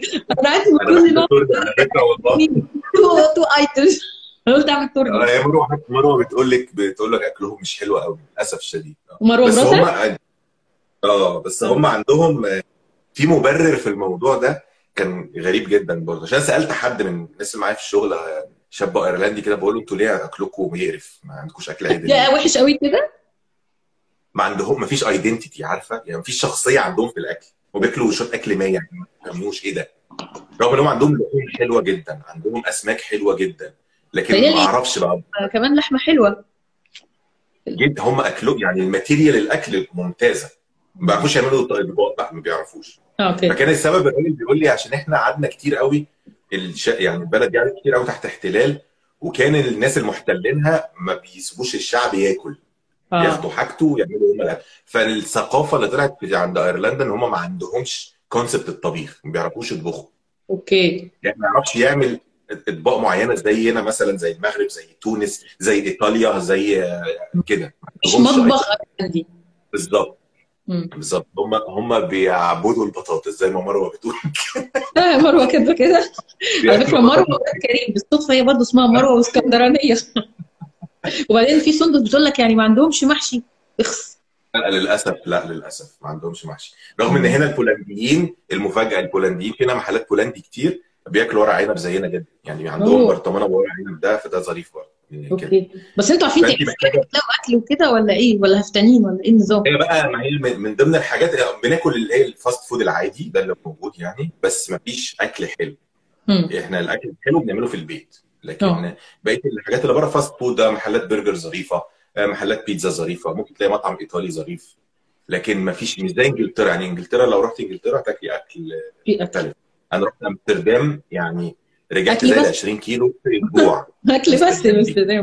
تو ايتمز قلت اعمل تورلي. انا مروه بتقول لك اكلهم مش حلو قوي للاسف الشديد. مروه بس هم بس هم عندهم في مبرر في الموضوع ده كان غريب جدا برضه عشان سالت حد من الناس اللي معايا في الشغل شاب ايرلندي كده بقول له انتوا ليه اكلكم بيقرف ما عندكوش اكل عادي لا وحش قوي كده ما عندهم ما فيش ايدنتيتي عارفه يعني ما فيش شخصيه عندهم في الاكل وبياكلوا شويه اكل ميه يعني ما بيفهموش ايه ده. رغم انهم عندهم لحوم حلوه جدا عندهم اسماك حلوه جدا لكن ما اعرفش بقى كمان لحمه حلوه جدا هم اكلوا يعني الماتيريال الاكل ممتازه ما بيعرفوش يعملوا اطباق بقى ما بيعرفوش. فكان السبب الراجل بيقول لي عشان احنا قعدنا كتير قوي يعني البلد دي قعدت كتير قوي تحت احتلال وكان الناس المحتلينها ما بيسيبوش الشعب ياكل ياخدوا حاجته ويعملوا هم الاكل. فالثقافه اللي طلعت عند ايرلندا ان هم ما عندهمش كونسبت الطبيخ ما بيعرفوش يطبخوا. يعني ما يعرفش يعمل اطباق معينه زينا مثلا زي المغرب زي تونس زي ايطاليا زي كده مش مطبخ ايرلندي بالظبط بالظبط. هم بيعبدوا البطاطس زي ما مروه بتقول مروه كده على فكره مروه كريم بالصدفه هي برضه اسمها مروه واسكندرانيه وبعدين في صندوق بتقول لك يعني ما عندهمش محشي اخس لا للاسف ما عندهمش محشي رغم ان هنا البولنديين المفاجاه البولنديين هنا محلات بولندي كتير بياكلوا ورق عنب زينا جدا يعني، عندهم برطمانه ورق عنب ده، فده ظريف برضه يعني. اوكي بس انتوا عارفين تاكلوا اكل وكده ولا ايه، ولا هفتانين ولا ايه النظام؟ هي بقى من ضمن الحاجات بناكل اللي هي الفاست فود العادي ده اللي موجود يعني، بس مفيش اكل حلو. احنا الاكل الحلو بنعمله في البيت، لكن بقيه الحاجات اللي بره فاست فود ده محلات برجر ظريفه، محلات بيتزا ظريفه، ممكن تلاقي مطعم ايطالي ظريف، لكن مفيش، مش زي انجلترا يعني. انجلترا لو رحت انجلترا تاكل اكل. انا رحت امستردام يعني رجعت زي 20 كيلو في اسبوع. اكل بس امستردام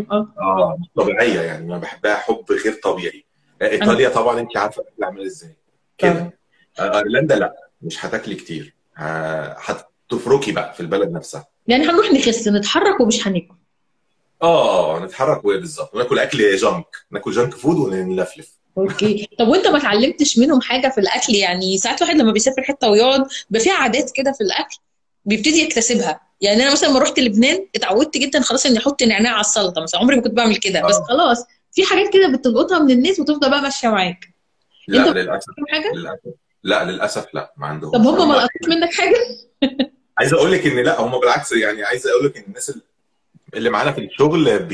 مش طبيعيه يعني، انا بحبها حب غير طبيعي. ايطاليا طبعا انت عارفه الاكل عامل ازاي كده. ايرلندا لا، مش هتاكلي كتير، هتفركي بقى في البلد نفسها يعني. هنروح نخس نتحرك ومش هناكل. نتحرك بالظبط، وناكل اكل جانك، ناكل جانك فود ونلفلف. اوكي طب وانت ما اتعلمتش منهم حاجه في الاكل يعني؟ ساعات واحد لما بيسافر حته ويقعد بفي عادات كده في الاكل بيبتدي يكتسبها يعني. انا مثلا لما رحت لبنان اتعودت جدا خلاص اني احط نعناع على السلطه مثلا، عمري ما كنت بعمل كده. بس خلاص في حاجات كده بتلقطها من الناس وتفضل بقى ماشيه معاك. لا للاسف، لا ما عندهم. طب هم ما لقطوش منك حاجه؟ عايز اقول لك ان لا، هم بالعكس يعني. عايز اقول لك ان الناس اللي معانا في الشغل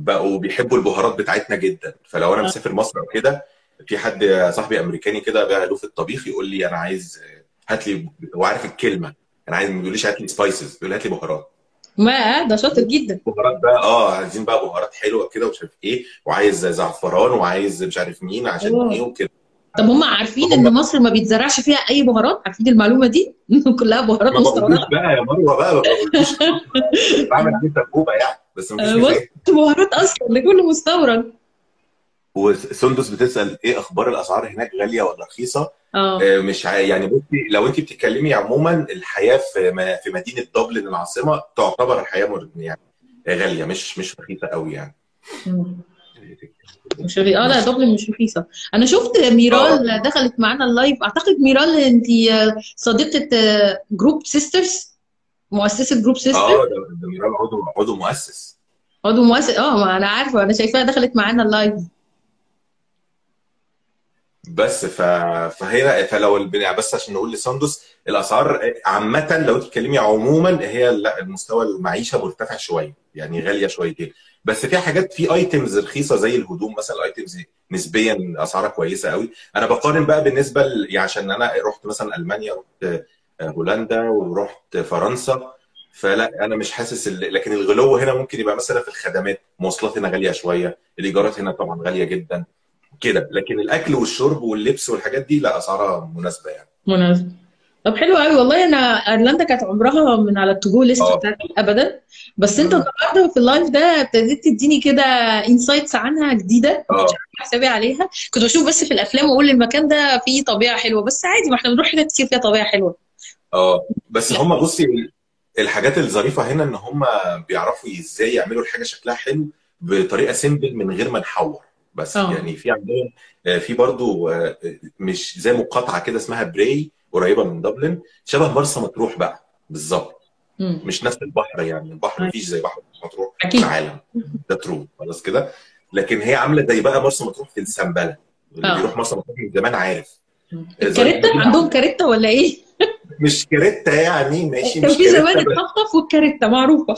بقوا بيحبوا البهارات بتاعتنا جدا. فلو انا مسافر مصر او كده، في حد صاحبي امريكاني كده بقى له في الطبيخ يقول لي انا عايز هات لي، وعارف الكلمه انا عايز، ما بيقوليش هات لي سبايسز، بيقول هات لي بهارات. ما ده شاطر جدا. بهارات بقى عايزين بقى بهارات حلوه كده ومش عارف ايه، وعايز زعفران، وعايز مش عارف مين عشان ايه وكده. طب هم عارفين ان مصر ما بيتزرعش فيها اي بهارات؟ عارفين المعلومه دي؟ كلها بهارات مستورده بقى يا مروه بقى. ما بقولش بعمل حته كوبه يعني، بس مفيش بهارات اصلا، ده كله مستورد. وسندس بتسال ايه اخبار الاسعار هناك، غاليه ولا رخيصه؟ مش يعني بصي، لو انت بتتكلمي عموما الحياه في مدينه دبلن العاصمه تعتبر الحياه يعني غاليه، مش رخيصه قوي يعني. مش لا دبلن مش رخيصه. انا شفت ميرال دخلت معانا اللايف، اعتقد ميرال انت صديقه جروب سيسترز، مؤسسه جروب سيسترز. ده ميرال عضو مؤسس. ما انا عارفه، انا شايفاها دخلت معانا اللايف. بس فهي فلو بس عشان نقول لساندوس الاسعار عامه، لو تتكلمي عموما هي المستوى المعيشه مرتفع شويه يعني، غاليه شويتين. بس في حاجات، في ايتمز رخيصه زي الهدوم مثلا، ايتمز نسبيا اسعارها كويسه قوي. انا بقارن بقى بالنسبه عشان انا رحت مثلا المانيا، رحت هولندا، ورحت فرنسا، فلا انا مش حاسس لكن الغلو هنا ممكن يبقى مثلا في الخدمات. مواصلات هنا غاليه شويه، الايجارات هنا طبعا غاليه جدا كده، لكن الاكل والشرب واللبس والحاجات دي لا، اسعارها مناسبه يعني. مناسبه. طب حلو قوي والله. انا ايرلندا كانت عمرها من على التو دو ليست بتاعتي ابدا، بس انت النهارده في اللايف ده ابتديت تديني كده انسايتس عنها جديده مش حسابي عليها. كنت بشوف بس في الافلام واقول المكان ده فيه طبيعه حلوه، بس عادي ما احنا بنروح حتت كتير فيها طبيعه حلوه. بس هم بصي الحاجات الظريفه هنا ان هم بيعرفوا ازاي يعملوا الحاجه شكلها حلو بطريقه سيمبل من غير ما نحور. بس يعني في عندهم في برضو مش زي مقاطعه كده اسمها براي، قريبه من دبلن، شبه مرسى مطروح بقى بالظبط. مش نفس البحر يعني، البحر مفيش زي بحر مرسى مطروح في العالم ده، ترو خلاص كده. لكن هي عامله زي بقى مرسى مطروح في السنبله، اللي بيروح مرسى مطروح من زمان عارف. الكاريتا عندهم كاريتا ولا ايه؟ مش كاريتا يعني، ماشي، مش في زمان اتخطف والكاريتا معروفه.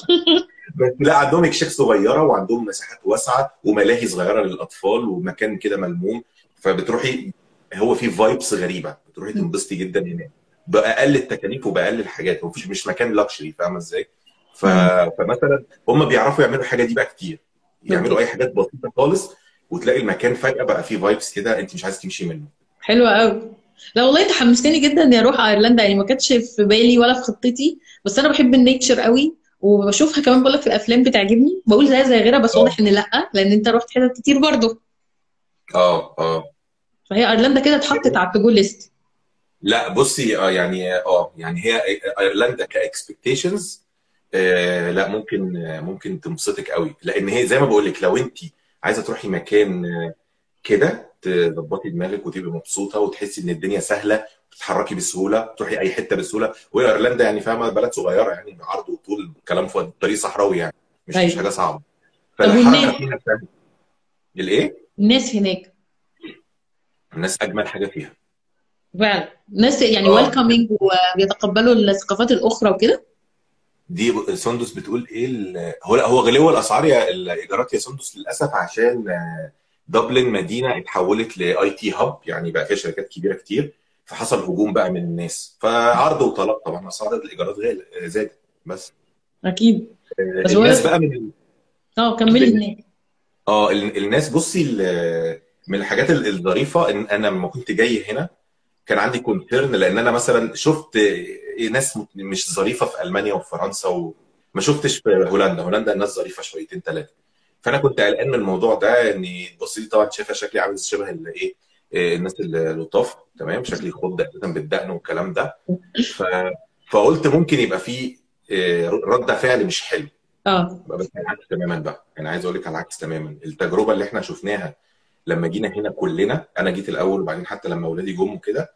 لا عندهم كشك صغيره، وعندهم مساحات واسعه، وملاهي صغيره للاطفال، ومكان كده ملموم. فبتروحي هو في فايبس غريبه، بتروحي تنبسطي جدا هناك باقل التكاليف وباقل الحاجات، ومفيش مش مكان لكشري، فاهمه ازاي؟ فمثلا هم بيعرفوا يعملوا الحاجه دي بقى كتير، يعملوا اي حاجات بسيطه خالص، وتلاقي المكان فجاه بقى فيه فايبس كده انت مش عايز تمشي منه. حلوه قوي. لا والله انت حمستني جدا اني اروح ايرلندا يعني، ما كانتش في بالي ولا في خطتي. بس انا بحب النيتشر قوي، وبشوفها كمان بقول لك في الافلام بتعجبني، بقول زيها زي غيرها، بس واضح ان لا، لان انت رحت حتت كتير برضه. فهي ايرلندا كده اتحطت على التو ليست. لا بصي يعني يعني هي ايرلندا كاكسبكتيشنز لا، ممكن تنبسطك قوي، لان هي زي ما بقول لك لو انت عايزه تروحي مكان كده تظبطي دماغك وتبقي مبسوطه وتحسي ان الدنيا سهله، بتتحركي بسهوله، تروحي اي حته بسهوله. وايرلندا يعني فاهمه بلد صغيره يعني، عرض وطول، كلام في الطريق صحراوي يعني، مش حاجه صعبه. فالحركه فيها سهله. الايه؟ الناس هناك، الناس اجمل حاجه فيها فعلا ناس يعني ويلكمينج وبيتقبلوا الثقافات الاخرى وكده. دي سندس بتقول ايه؟ هو غلو الاسعار يا الايجارات يا سندس للاسف، عشان دبلن مدينه اتحولت لاي تي هاب، يعني بقى فيها شركات كبيره كتير، فحصل هجوم بقى من الناس، فعرض وطلب طبعا، اسعار الايجارات زادت. بس اكيد بس الناس بقى من كملي الناس. بصي من الحاجات الظريفه ان انا لما كنت جاي هنا كان عندي كونترن، لان انا مثلا شفت ناس مش ظريفه في المانيا وفرنسا، وما شفتش في هولندا الناس ظريفه شويتين ثلاثه، فانا كنت قلقان من الموضوع ده. اني بصي طبعا شايفه شكلي عامل شبه الايه الناس اللطاف، تمام، شكلي خد اساسا بالدقن والكلام ده، فقلت ممكن يبقى في رد فعل مش حلو. بس العكس تماما بقى، انا عايز اقول لك على العكس تماما. التجربه اللي احنا شفناها لما جينا هنا كلنا، انا جيت الاول وبعدين حتى لما اولادي جم وكده،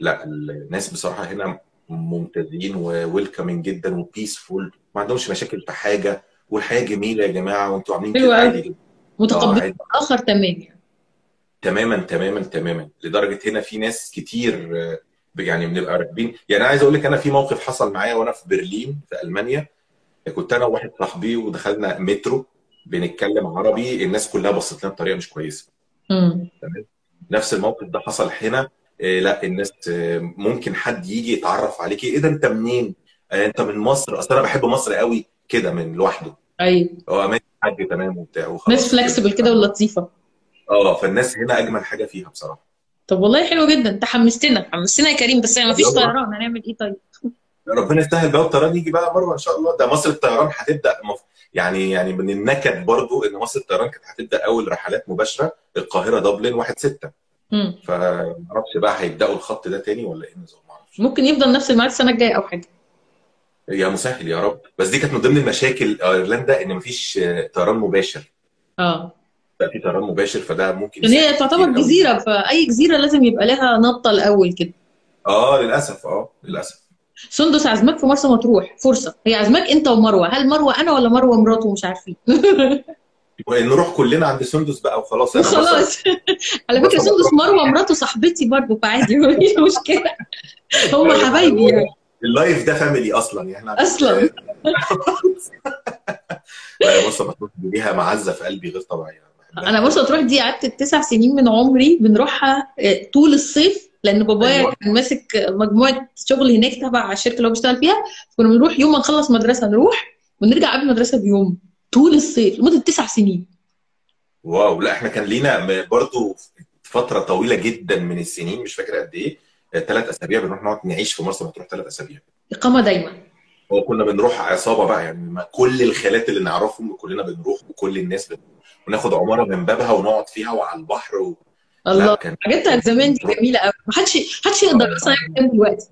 لا الناس بصراحه هنا ممتازين وويلكمينج جدا وبيسفول، ما عندهمش مشاكل في حاجه، والحياه جميله يا جماعه وانتوا عاملين كده عادي جدا، متقبلين الاخر تماما. لدرجه هنا في ناس كتير يعني بنبقى راكبين، يعني انا عايز اقول لك انا في موقف حصل معايا وانا في برلين في المانيا، كنت انا وواحد صاحبي ودخلنا مترو بنتكلم عربي، الناس كلها بصت لنا بطريقه مش كويسه. تمام. نفس الموقف ده حصل هنا. لا الناس ممكن حد يجي يتعرف عليكي، ايه ده انت منين؟ انت من مصر؟ اصل انا بحب مصر قوي كده من لوحده. ايوه هو امان حد تمام وبتاع وخلاص، ناس فلكسبل كده ولطيفه. فالناس هنا اجمل حاجه فيها بصراحه. طب والله حلو جدا، انت حمستنا يا كريم، بس ما فيش طيران، هنعمل ايه طيب؟ ربنا يستاهل بقى الطيران يجي بقى مروه ان شاء الله. ده مصر الطيران هتبدا يعني من النكد برضو ان مصر الطيران كانت هتبدا اول رحلات مباشره القاهره دبلن 1/6، فما اعرفش بقى هيبداوا الخط ده تاني ولا ايه النظام، ما اعرفش. ممكن يفضل نفس الميعاد السنه الجايه او حاجه، يا مسهل يا رب. بس دي كانت من ضمن المشاكل ايرلندا، ان مفيش طيران مباشر. بقى في طيران مباشر، فده ممكن هي تعتبر جزيره، فاي جزيره لازم يبقى لها نطه الاول كده. للاسف. سندس عزمك في مرسى مطروح، فرصه هي عزمك انت ومروه، هل مروه انا ولا مروه مراته؟ مش عارفين. نروح كلنا عند سندس بقى وخلاص. على فكره سندس مروه مراته صاحبتي برضه، فعادي مفيش مشكله، هم حبايبي يعني. اللايف ده فاميلي اصلا، يعني اصلا. مرسى مطروح ليها معزه في قلبي غير طبيعيه. انا مرسى مطروح دي قعدت 9 سنين من عمري بنروحها طول الصيف، لان بابايا كان ماسك مجموعه شغل هناك تبع الشركه اللي هو بيشتغل فيها، كنا بنروح يوم ما نخلص مدرسه نروح ونرجع قبل المدرسه بيوم، طول الصيف لمده 9 سنين. واو. لا احنا كان لينا برضه فتره طويله جدا من السنين، مش فاكر قد ايه، 3 أسابيع بنروح نقعد نعيش في مرسى مطروح 3 أسابيع اقامه دايما. وكنا بنروح عصابه بقى، يعني كل الخالات اللي نعرفهم كلنا بنروح، وكل الناس وناخد عماره من بابها ونقعد فيها وعلى البحر الله، حاجتها زمان دي جميله قوي، ما حدش يقدر اصلا يعمل دلوقتي.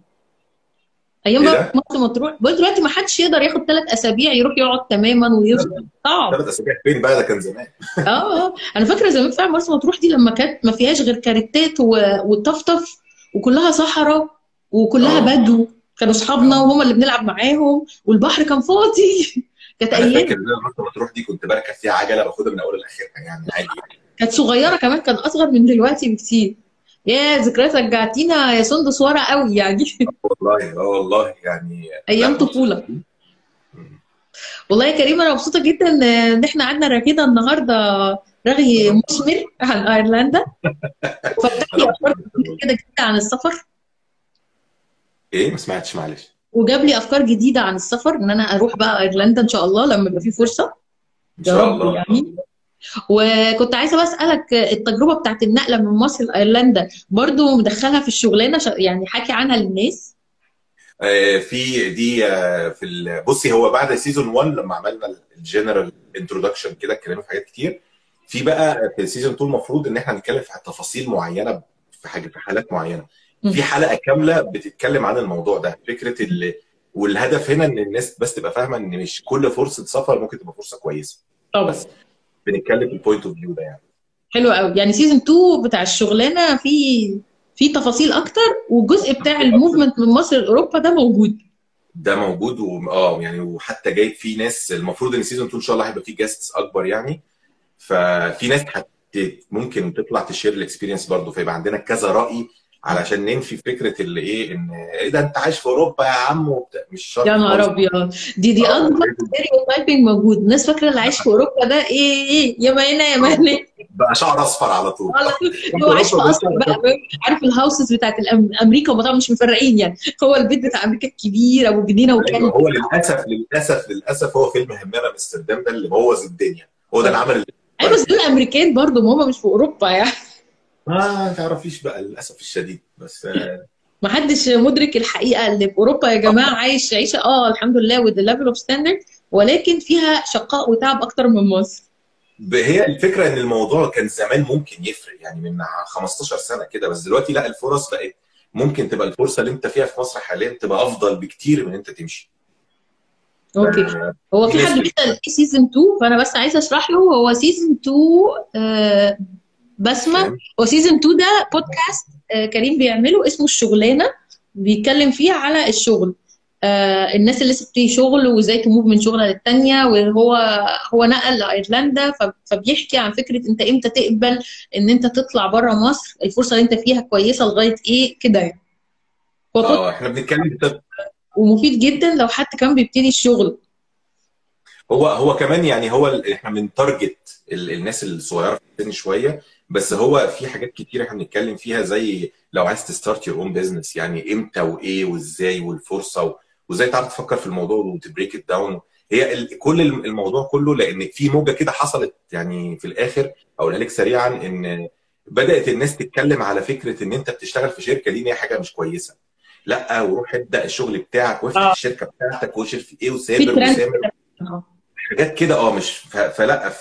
ايام بقى مرسى مطروح، بقول دلوقتي ما حدش يقدر ياخد 3 أسابيع يروح يقعد تماما ويفضل صعب. 3 أسابيع فين بقى؟ ده كان زمان. انا فاكره زمان فعلا مرسى مطروح دي لما كانت ما فيهاش غير كاريتات وطفطف، وكلها صحراء وكلها بدو، كانوا اصحابنا وهم اللي بنلعب معاهم، والبحر كان فاضي. كانت ايام. انا فاكر مرسى مطروح دي كنت بركب فيها عجله باخدها من اول لاخرها، يعني عادي. كانت صغيره كمان، كان اصغر من دلوقتي بكتير. يا ذكريات رجعتينا يا سندس ورا قوي يعني. والله يعني ايام طفوله. والله يا كريم انا مبسوطه جدا ان احنا قعدنا راكده النهارده رغي مثمر عن ايرلندا. فتحكي افكار كده جديده عن السفر. ايه ما سمعتش معلش. وجاب لي افكار جديده عن السفر، ان انا اروح بقى ايرلندا ان شاء الله لما يبقى في فرصه ان شاء الله يعني. وكنت عايزه بقى اسالك، التجربه بتاعت النقله من مصر لايرلندا برضو مدخلها في الشغلانه، يعني حكي عنها للناس. في دي في بصي، هو بعد سيزون 1 لما عملنا الجنرال انترودكشن كده، اتكلمنا في حاجات كتير. في بقى في سيزون 2 المفروض ان احنا نتكلم في تفاصيل معينه، في حالات معينه، في حلقه كامله بتتكلم عن الموضوع ده، فكره والهدف هنا ان الناس بس تبقى فاهمه ان مش كل فرصه سفر ممكن تبقى فرصه كويسه. بس بنتكلم في البوينت اوف فيو ده يعني. حلو قوي، يعني سيزون 2 بتاع الشغلانه في تفاصيل اكتر، والجزء بتاع الموفمنت من مصر لاوروبا ده موجود يعني، وحتى جايب فيه ناس. المفروض ان سيزون 2 ان شاء الله هيبقى فيه جاستس اكبر يعني، ففي ناس ممكن تطلع تشير الاكسبيرينس برضه، فيبقى عندنا كذا راي علشان ننفي فكره اللي ايه ان ايه ده انت عايش في اوروبا يا عم وبتاع. مش شرط يا نهار ابيض، دي اكبر ستيريوتايبنج موجود. الناس فاكره اللي عايش في اوروبا ده ايه يا ما هنا يا ما هنا بقى شعر اصفر على طول هو عايش في اصفر بقى، عارف الهاوسز بتاعت امريكا وما طبعا مش مفرقين يعني، هو البيت بتاع امريكا الكبيره وجنينه وكده. هو للاسف هو فيلم همنا امستردام ده اللي بوظ الدنيا، هو ده اللي عمل ايوه. بس دول امريكان برضه، ما هم مش في اوروبا يعني، ما تعرفيش بقى للاسف الشديد. بس ما حدش مدرك الحقيقه اللي في اوروبا يا جماعه عايش عيشه الحمد لله وذ ليفل اوف ستاندرد، ولكن فيها شقاء وتعب اكتر من مصر. هي الفكره ان الموضوع كان زمان ممكن يفرق يعني من 15 سنه كده، بس دلوقتي لا، الفرص بقت ممكن تبقى الفرصه اللي انت فيها في مصر حاليا تبقى افضل بكتير من انت تمشي. اوكي، هو في حد بيسال ايه سيزون 2، فانا بس عايزه اشرح له. هو سيزون 2 بسمة، وسيزون 2 ده بودكاست كريم بيعمله اسمه الشغلانة، بيتكلم فيه على الشغل، الناس اللي لسه بتيجي شغل وازاي تموف من شغله للتانية. وهو نقل لايرلندا، فبيحكي عن فكرة انت امتى تقبل ان انت تطلع بره مصر، الفرصة اللي انت فيها كويسة لغاية ايه كده يعني. احنا بنتكلم ومفيد جدا لو حتى كان بيبتدي الشغل. هو كمان يعني احنا بنتارجت الناس الصغيرة في السن شوية، بس هو في حاجات كتير احنا بنتكلم فيها، زي لو عايز تستارت يور اون بزنس يعني امتى وايه وازاي والفرصه وازاي تعرف تفكر في الموضوع وتبريك ات داون. هي كل الموضوع كله، لان في موجه كده حصلت يعني في الاخر اقولها لك سريعا، ان بدات الناس تتكلم على فكره ان انت بتشتغل في شركه دي ان هي حاجه مش كويسه، لا وروح ابدا الشغل بتاعك وافتح الشركه بتاعتك واشتغل في ايه وسامر حاجات كده مش فلا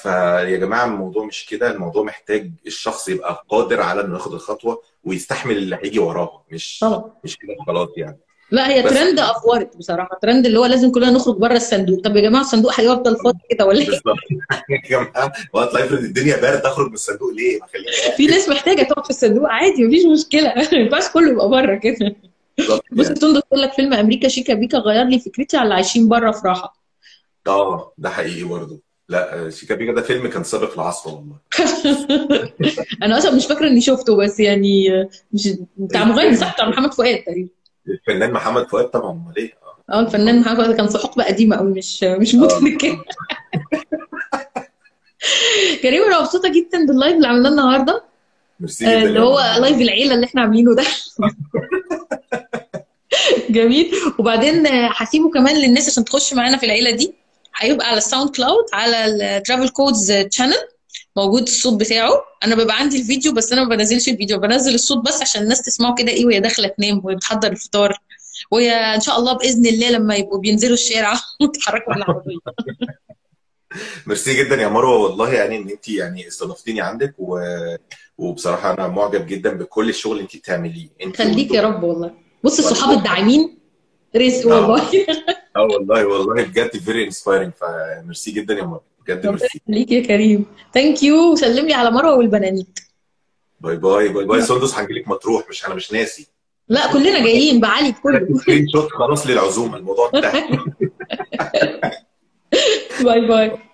يا جماعه الموضوع مش كده. الموضوع محتاج الشخص يبقى قادر على انه ياخد الخطوه ويستحمل اللي هيجي وراه، مش كده خلاص يعني. لا هي ترند افورت بصراحه، ترند اللي هو لازم كلنا نخرج بره الصندوق. طب يا جماعه الصندوق هيفضل فاضي كده ولا ايه يا جماعه؟ وهطلع افرض الدنيا بارده، اخرج من الصندوق ليه؟ ما خليها في ناس محتاجه تقعد في الصندوق عادي، مفيش مشكله، ما ينفعش كله يبقى بره كده. بص تندق تقول لك فيلم امريكا شيكا بيكا غير لي فكرتي على اللي عايشين بره في راحه. ده حقيقي برضه. لا شيكا بيكا ده فيلم كان سابق لعصره والله. انا اصلا مش فاكره اني شفته، بس يعني مش بتاع مغني صح، بتاع محمد فؤاد تقريبا، الفنان محمد فؤاد طبعا. امال ايه؟ الفنان محمد فؤاد كان في حقبه قديمه قوي، مش مدرك كده. كريم انا مبسوطه جدا باللايف اللي عملناه النهارده، ميرسي، اللي هو لايف العيله اللي احنا عاملينه ده. جميل. وبعدين هسيبه كمان للناس عشان تخش معانا في العيله دي، هيبقى على الساوند كلاود، على الترافل كودز تشانل موجود الصوت بتاعه. انا بيبقى عندي الفيديو بس انا ما بنزلش الفيديو، بنزل الصوت بس عشان الناس تسمعه كده ايه وهي داخله تنام وهي بتحضر الفطار، وهي ان شاء الله باذن الله لما يبقوا بينزلوا الشارع ويتحركوا بالعربيه. ميرسي جدا يا مروه والله، يعني ان انت يعني استضفتيني عندك، وبصراحه انا معجب جدا بكل الشغل اللي انت بتعمليه. خليك يا رب والله. بص الصحاب الداعمين رزق والله. والله بجد فيري انسبايرنج، فميرسي جدا يا مروه بجد. ميرسي ليك يا كريم، ثانك يو. وسلم لي على مروه والبنانيك. باي باي باي باي. سندس هنجي لك مطروح، مش انا مش ناسي، لا كلنا جايين بعلي كله. سكرين شوت خلاص للعزومه، الموضوع انتهى. باي باي.